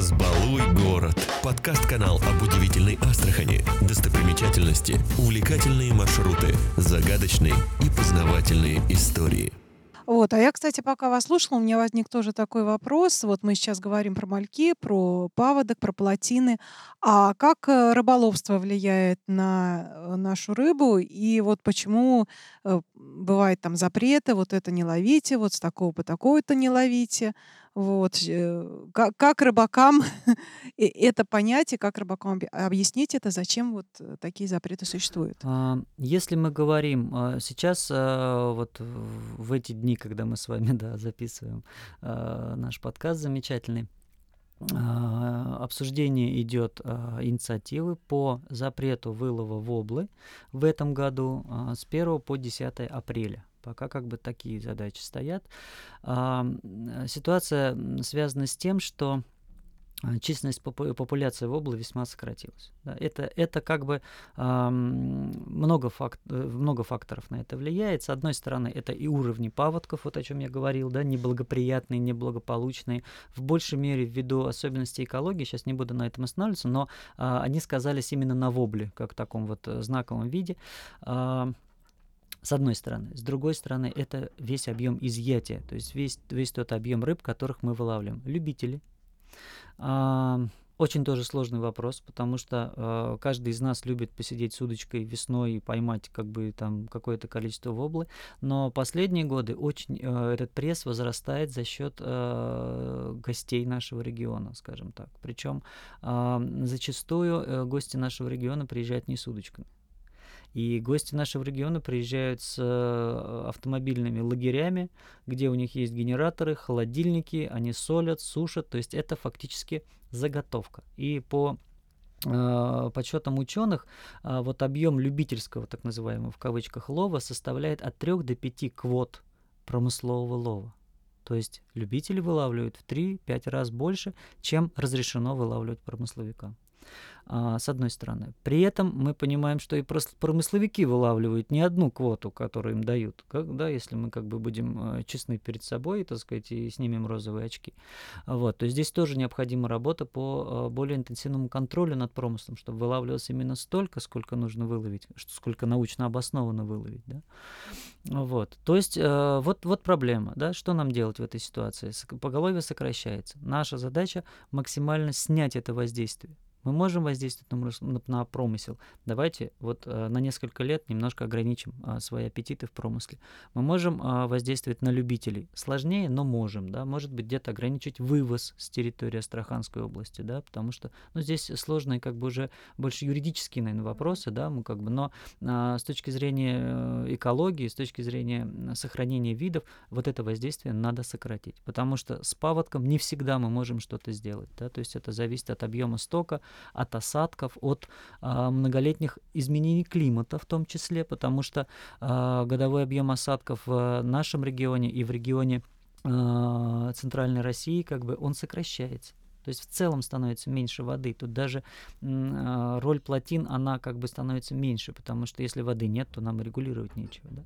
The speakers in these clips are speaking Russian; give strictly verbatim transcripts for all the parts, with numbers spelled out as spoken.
Разбалуй город. Подкаст-канал об удивительной Астрахани, достопримечательности, увлекательные маршруты, загадочные и познавательные истории. Вот, а я, кстати, пока вас слушала, у меня возник тоже такой вопрос. Вот мы сейчас говорим про мальки, про паводок, про плотины. А как э, рыболовство влияет на э, нашу рыбу? И вот почему э, бывают там запреты, вот это не ловите, вот с такого по такое-то не ловите. Вот. э, Как, как рыбакам э, это понять и как рыбакам обе- объяснить это, зачем вот э, такие запреты существуют? А, Если мы говорим а, сейчас, а, вот в эти дни, когда мы с вами да, записываем а, наш подкаст замечательный, обсуждение идет а, инициативы по запрету вылова воблы в этом году а, с первого по десятое апреля. Пока как бы такие задачи стоят. А, ситуация связана с тем, что численность попу- популяции воблы весьма сократилась. Да, это, это как бы э, много, факт, много факторов на это влияет. С одной стороны, это и уровни паводков, вот о чем я говорил, да, неблагоприятные, неблагополучные. В большей мере, ввиду особенностей экологии, сейчас не буду на этом останавливаться, но э, они сказались именно на вобле, как в таком вот знаковом виде. Э, С одной стороны. С другой стороны, это весь объем изъятия, то есть весь, весь тот объем рыб, которых мы вылавливаем. Любители. А, очень тоже сложный вопрос, потому что а, каждый из нас любит посидеть с удочкой весной и поймать как бы, там, какое-то количество воблы, но последние годы очень, а, этот пресс возрастает за счет а, гостей нашего региона, скажем так. Причем а, зачастую а, гости нашего региона приезжают не с удочками. И гости нашего региона приезжают с э, автомобильными лагерями, где у них есть генераторы, холодильники, они солят, сушат, то есть это фактически заготовка. И по э, подсчетам ученых, э, вот объем любительского, так называемого в кавычках, лова составляет от трёх до пяти квот промыслового лова. То есть любители вылавливают в три-пять раз больше, чем разрешено вылавливать промысловикам. С одной стороны. При этом мы понимаем, что и промысловики вылавливают не одну квоту, которую им дают, как, да, если мы как бы будем честны перед собой, так сказать, и снимем розовые очки. Вот. То есть здесь тоже необходима работа по более интенсивному контролю над промыслом, чтобы вылавливалось именно столько, сколько нужно выловить, сколько научно обоснованно выловить. Да? Вот. То есть вот, вот проблема. Да? Что нам делать в этой ситуации? Поголовье сокращается. Наша задача максимально снять это воздействие. Мы можем воздействовать на, на, на промысел. Давайте вот э, на несколько лет немножко ограничим э, свои аппетиты в промысле. Мы можем э, воздействовать на любителей. Сложнее, но можем. Да? Может быть, где-то ограничить вывоз с территории Астраханской области, да? Потому что ну, здесь сложные, как бы уже больше юридические, наверное, вопросы. Да? Мы, как бы, но э, с точки зрения экологии, с точки зрения сохранения видов, вот это воздействие надо сократить. Потому что с паводком не всегда мы можем что-то сделать. Да? То есть это зависит от объема стока, от осадков, от э, многолетних изменений климата в том числе, потому что э, годовой объем осадков в нашем регионе и в регионе э, Центральной России, как бы, он сокращается. То есть в целом становится меньше воды. Тут даже э, роль плотин, она как бы становится меньше, потому что если воды нет, то нам регулировать нечего. Да?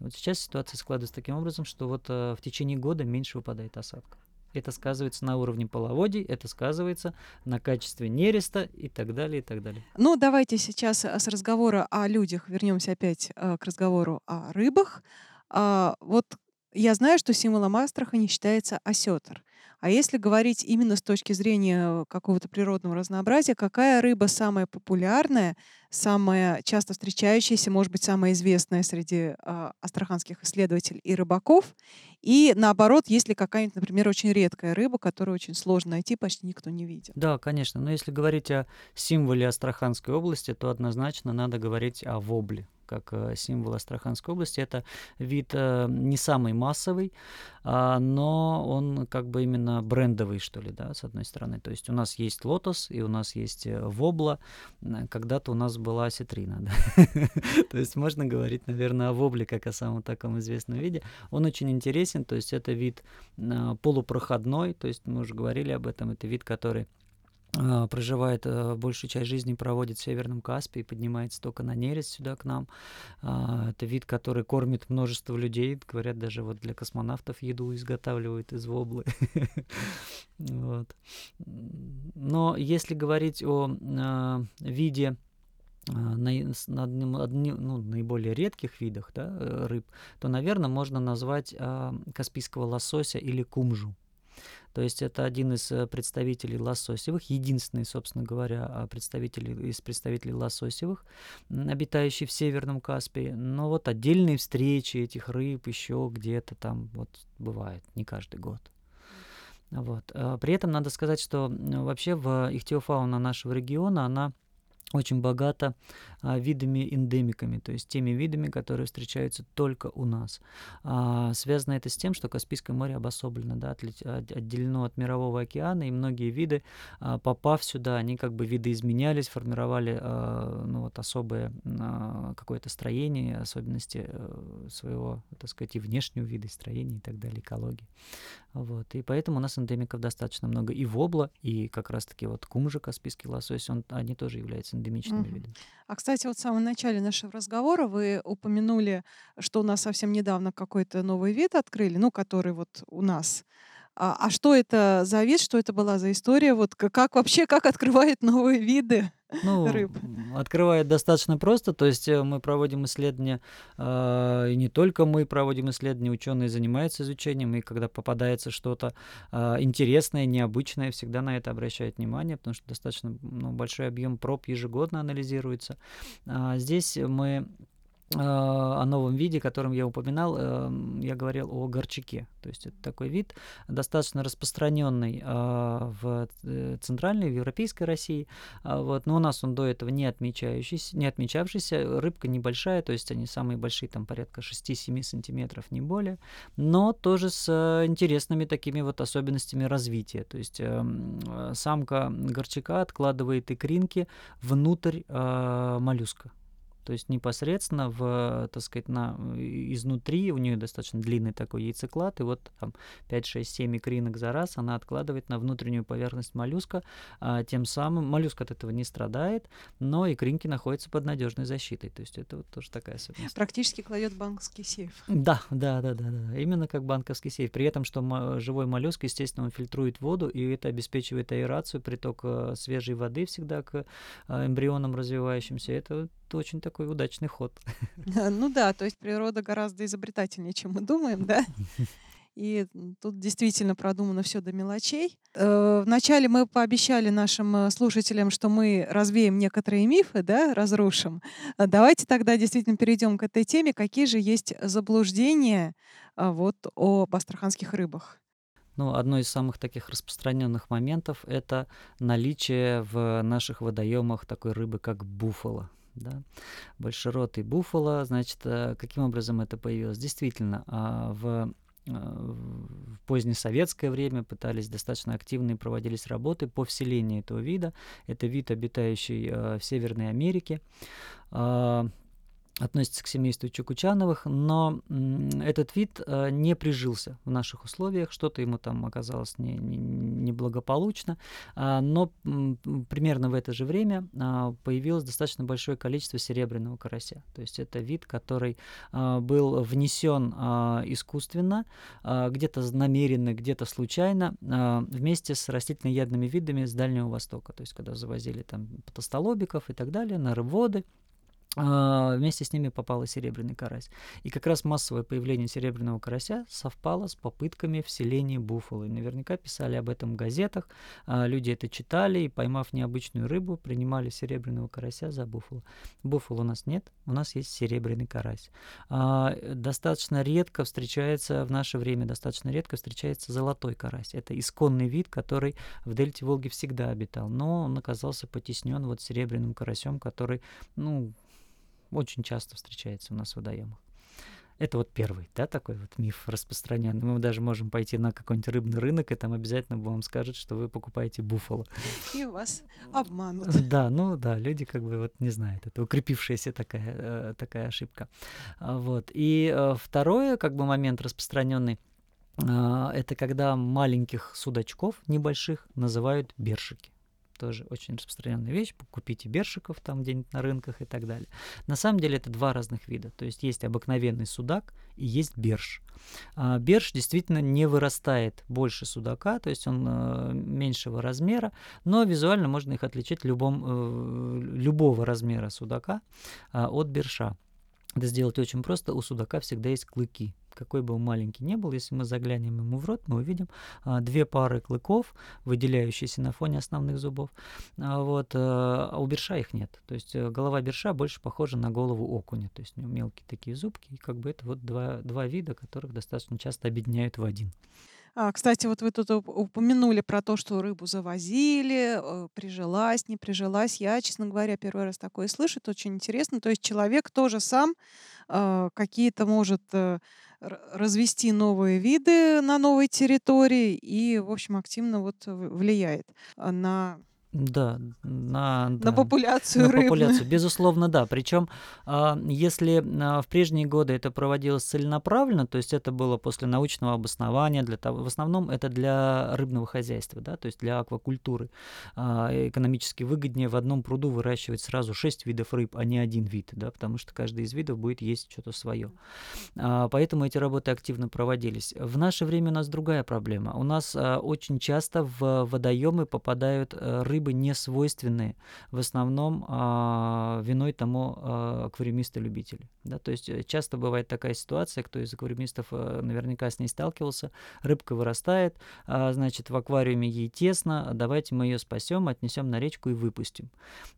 И вот сейчас ситуация складывается таким образом, что вот э, в течение года меньше выпадает осадков. Это сказывается на уровне половодий, это сказывается на качестве нереста и так далее, и так далее. Ну, давайте сейчас с разговора о людях вернемся опять э, к разговору о рыбах. А, вот я знаю, что символом Астрахани считается осётр. А если говорить именно с точки зрения какого-то природного разнообразия, какая рыба самая популярная, самая часто встречающаяся, может быть, самая известная среди э, астраханских исследователей и рыбаков? И наоборот, есть ли какая-нибудь, например, очень редкая рыба, которую очень сложно найти, почти никто не видел? Да, конечно. Но если говорить о символе Астраханской области, то однозначно надо говорить о вобле. Как символ Астраханской области. Это вид э, не самый массовый, а, но он как бы именно брендовый, что ли, да, с одной стороны. То есть у нас есть лотос и у нас есть вобла. Когда-то у нас была осетрина. То есть можно говорить, наверное, о вобле как о самом таком известном виде. Он очень интересен, то есть это вид полупроходной, то есть мы уже говорили об этом, это вид, который проживает, большую часть жизни проводит в Северном Каспии, поднимается только на нерест сюда к нам. Это вид, который кормит множество людей. Говорят, даже вот для космонавтов еду изготавливают из воблы. Но если говорить о виде, на, на, на, ну, наиболее редких видах, да, рыб, то, наверное, можно назвать а, каспийского лосося или кумжу. То есть это один из представителей лососевых, единственный, собственно говоря, представитель, из представителей лососевых, обитающий в Северном Каспии. Но вот отдельные встречи этих рыб еще где-то там вот бывает, не каждый год. Вот. При этом надо сказать, что вообще в ихтиофауна нашего региона, она очень богата а, видами-эндемиками, то есть теми видами, которые встречаются только у нас. А, связано это с тем, что Каспийское море обособлено, да, отлет, отделено от Мирового океана, и многие виды, а, попав сюда, они как бы видоизменялись, формировали а, ну, вот особое а, какое-то строение, особенности а, своего, так сказать, и внешнего вида, и строения, и так далее, экологии. Вот. И поэтому у нас эндемиков достаточно много. И вобла, и как раз-таки вот кумжа, каспийский лосось, он, они тоже являются эндемичными mm-hmm. видами. А, кстати, вот в самом начале нашего разговора вы упомянули, что у нас совсем недавно какой-то новый вид открыли, ну, который вот у нас. А, а что это за вид, что это была за история? Вот как вообще, как открывают новые виды? Ну, рыб. Открывает достаточно просто, то есть мы проводим исследования, э, и не только мы проводим исследования, ученые занимаются изучением, и когда попадается что-то э, интересное, необычное, всегда на это обращают внимание, потому что достаточно ну, большой объем проб ежегодно анализируется. А здесь мы о новом виде, о котором я упоминал, я говорил о горчаке. То есть это такой вид, достаточно распространенный в центральной, в европейской России. Вот. Но у нас он до этого не отмечающийся, не отмечавшийся. Рыбка небольшая, то есть они самые большие, там порядка шесть-семь сантиметров, не более. Но тоже с интересными такими вот особенностями развития. То есть самка горчака откладывает икринки внутрь моллюска. То есть непосредственно, в, так сказать, на, изнутри, у нее достаточно длинный такой яйцеклад, и вот там пять-шесть-семь икринок за раз она откладывает на внутреннюю поверхность моллюска, а, тем самым моллюск от этого не страдает, но икринки находятся под надежной защитой, то есть это вот тоже такая особенность. Практически кладет банковский сейф. Да, да, да, да, да, именно как банковский сейф, при этом, что живой моллюск, естественно, он фильтрует воду, и это обеспечивает аэрацию, приток свежей воды всегда к эмбрионам развивающимся, это очень такой удачный ход. Ну да, то есть природа гораздо изобретательнее, чем мы думаем, да? И тут действительно продумано все до мелочей. Вначале мы пообещали нашим слушателям, что мы развеем некоторые мифы, да, разрушим. Давайте тогда действительно перейдем к этой теме. Какие же есть заблуждения вот об астраханских рыбах? Ну, одно из самых таких распространенных моментов — это наличие в наших водоемах такой рыбы, как буфало. Да. Большеротый буфало, значит, каким образом это появилось? Действительно, в в позднесоветское время пытались достаточно активно и проводились работы по вселению этого вида. Это вид, обитающий в Северной Америке. Относится к семейству чукучановых, но этот вид э, не прижился в наших условиях, что-то ему там оказалось не, не, неблагополучно, э, но м, примерно в это же время э, появилось достаточно большое количество серебряного карася, то есть это вид, который э, был внесен э, искусственно, э, где-то намеренно, где-то случайно, э, вместе с растительноядными видами с Дальнего Востока, то есть когда завозили там патастолобиков и так далее на рыбводы, вместе с ними попал и серебряный карась. И как раз массовое появление серебряного карася совпало с попытками вселения буфало. И наверняка писали об этом в газетах, люди это читали, и, поймав необычную рыбу, принимали серебряного карася за буфало. Буфало у нас нет, у нас есть серебряный карась. Достаточно редко встречается, в наше время достаточно редко встречается золотой карась. Это исконный вид, который в дельте Волги всегда обитал, но он оказался потеснен вот серебряным карасем, который, ну, очень часто встречается у нас в водоемах. Это вот первый, да, такой вот миф распространенный. Мы даже можем пойти на какой-нибудь рыбный рынок, и там обязательно вам скажут, что вы покупаете буфало. И вас обманут. Да, ну да, люди как бы вот не знают. Это укрепившаяся такая, такая ошибка. Вот. И второй как бы момент распространенный — это когда маленьких судачков небольших называют бершики. тоже очень распространенная вещь. Купите бершиков там где-нибудь на рынках и так далее. На самом деле это два разных вида. То есть есть обыкновенный судак и есть берш. А берш действительно не вырастает больше судака, то есть он э, меньшего размера, но визуально можно их отличить любом, э, любого размера судака э, от берша. Это сделать очень просто. У судака всегда есть клыки. Какой бы он маленький ни был, если мы заглянем ему в рот, мы увидим а, две пары клыков, выделяющиеся на фоне основных зубов. А, вот, а у берша их нет. То есть голова берша больше похожа на голову окуня. То есть у него мелкие такие зубки. И как бы это вот два, два вида, которых достаточно часто объединяют в один. Кстати, вот вы тут упомянули про то, что рыбу завозили, прижилась, не прижилась. Я, честно говоря, первый раз такое слышу, это очень интересно. То есть человек тоже сам какие-то может развести новые виды на новой территории и, в общем, активно вот влияет на... Да, на, на да, популяцию на рыб. Популяцию, безусловно, да. Причем, если в прежние годы это проводилось целенаправленно, то есть это было после научного обоснования, для того, в основном это для рыбного хозяйства, да, то есть для аквакультуры. Экономически выгоднее в одном пруду выращивать сразу шесть видов рыб, а не один вид, да, потому что каждый из видов будет есть что-то свое. Поэтому эти работы активно проводились. В наше время у нас другая проблема. У нас очень часто в водоемы попадают рыбы, рыбы не свойственные в основном а, виной тому а, аквариумисты-любители. Да? То есть часто бывает такая ситуация, кто из аквариумистов а, наверняка с ней сталкивался, рыбка вырастает, а, значит, в аквариуме ей тесно, давайте мы ее спасем, отнесем на речку и выпустим.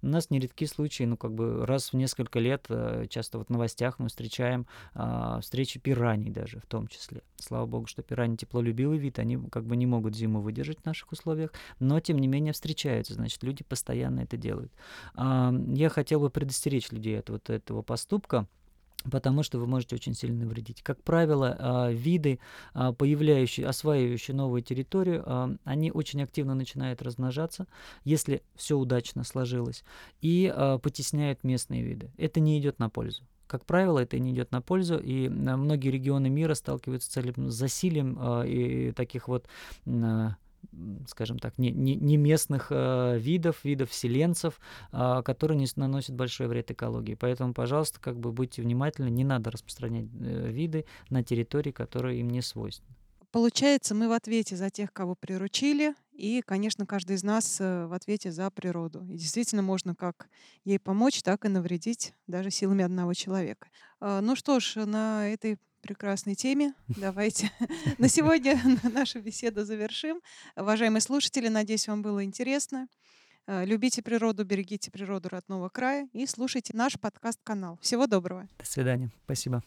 У нас нередки случаи, ну как бы раз в несколько лет, а, часто вот в новостях мы встречаем а, встречи пираний даже в том числе. Слава богу, что пираньи теплолюбивый вид, они как бы не могут зиму выдержать в наших условиях, но тем не менее встречаются. Значит, люди постоянно это делают. Я хотел бы предостеречь людей от вот этого поступка, потому что вы можете очень сильно навредить. Как правило, виды, появляющие, осваивающие новую территорию, они очень активно начинают размножаться, если все удачно сложилось, и потесняют местные виды. Это не идет на пользу. Как правило, это не идет на пользу, и многие регионы мира сталкиваются с целым засилием и таких вот... скажем так, не, не, не местных э, видов, видов вселенцев, э, которые не, наносят большой вред экологии. Поэтому, пожалуйста, как бы будьте внимательны, не надо распространять э, виды на территории, которые им не свойственны. Получается, мы в ответе за тех, кого приручили, и, конечно, каждый из нас в ответе за природу. И действительно можно как ей помочь, так и навредить даже силами одного человека. Э, ну что ж, на этой прекрасной теме. Давайте на сегодня нашу беседу завершим. Уважаемые слушатели, надеюсь, вам было интересно. Любите природу, берегите природу родного края и слушайте наш подкаст-канал. Всего доброго. До свидания. Спасибо.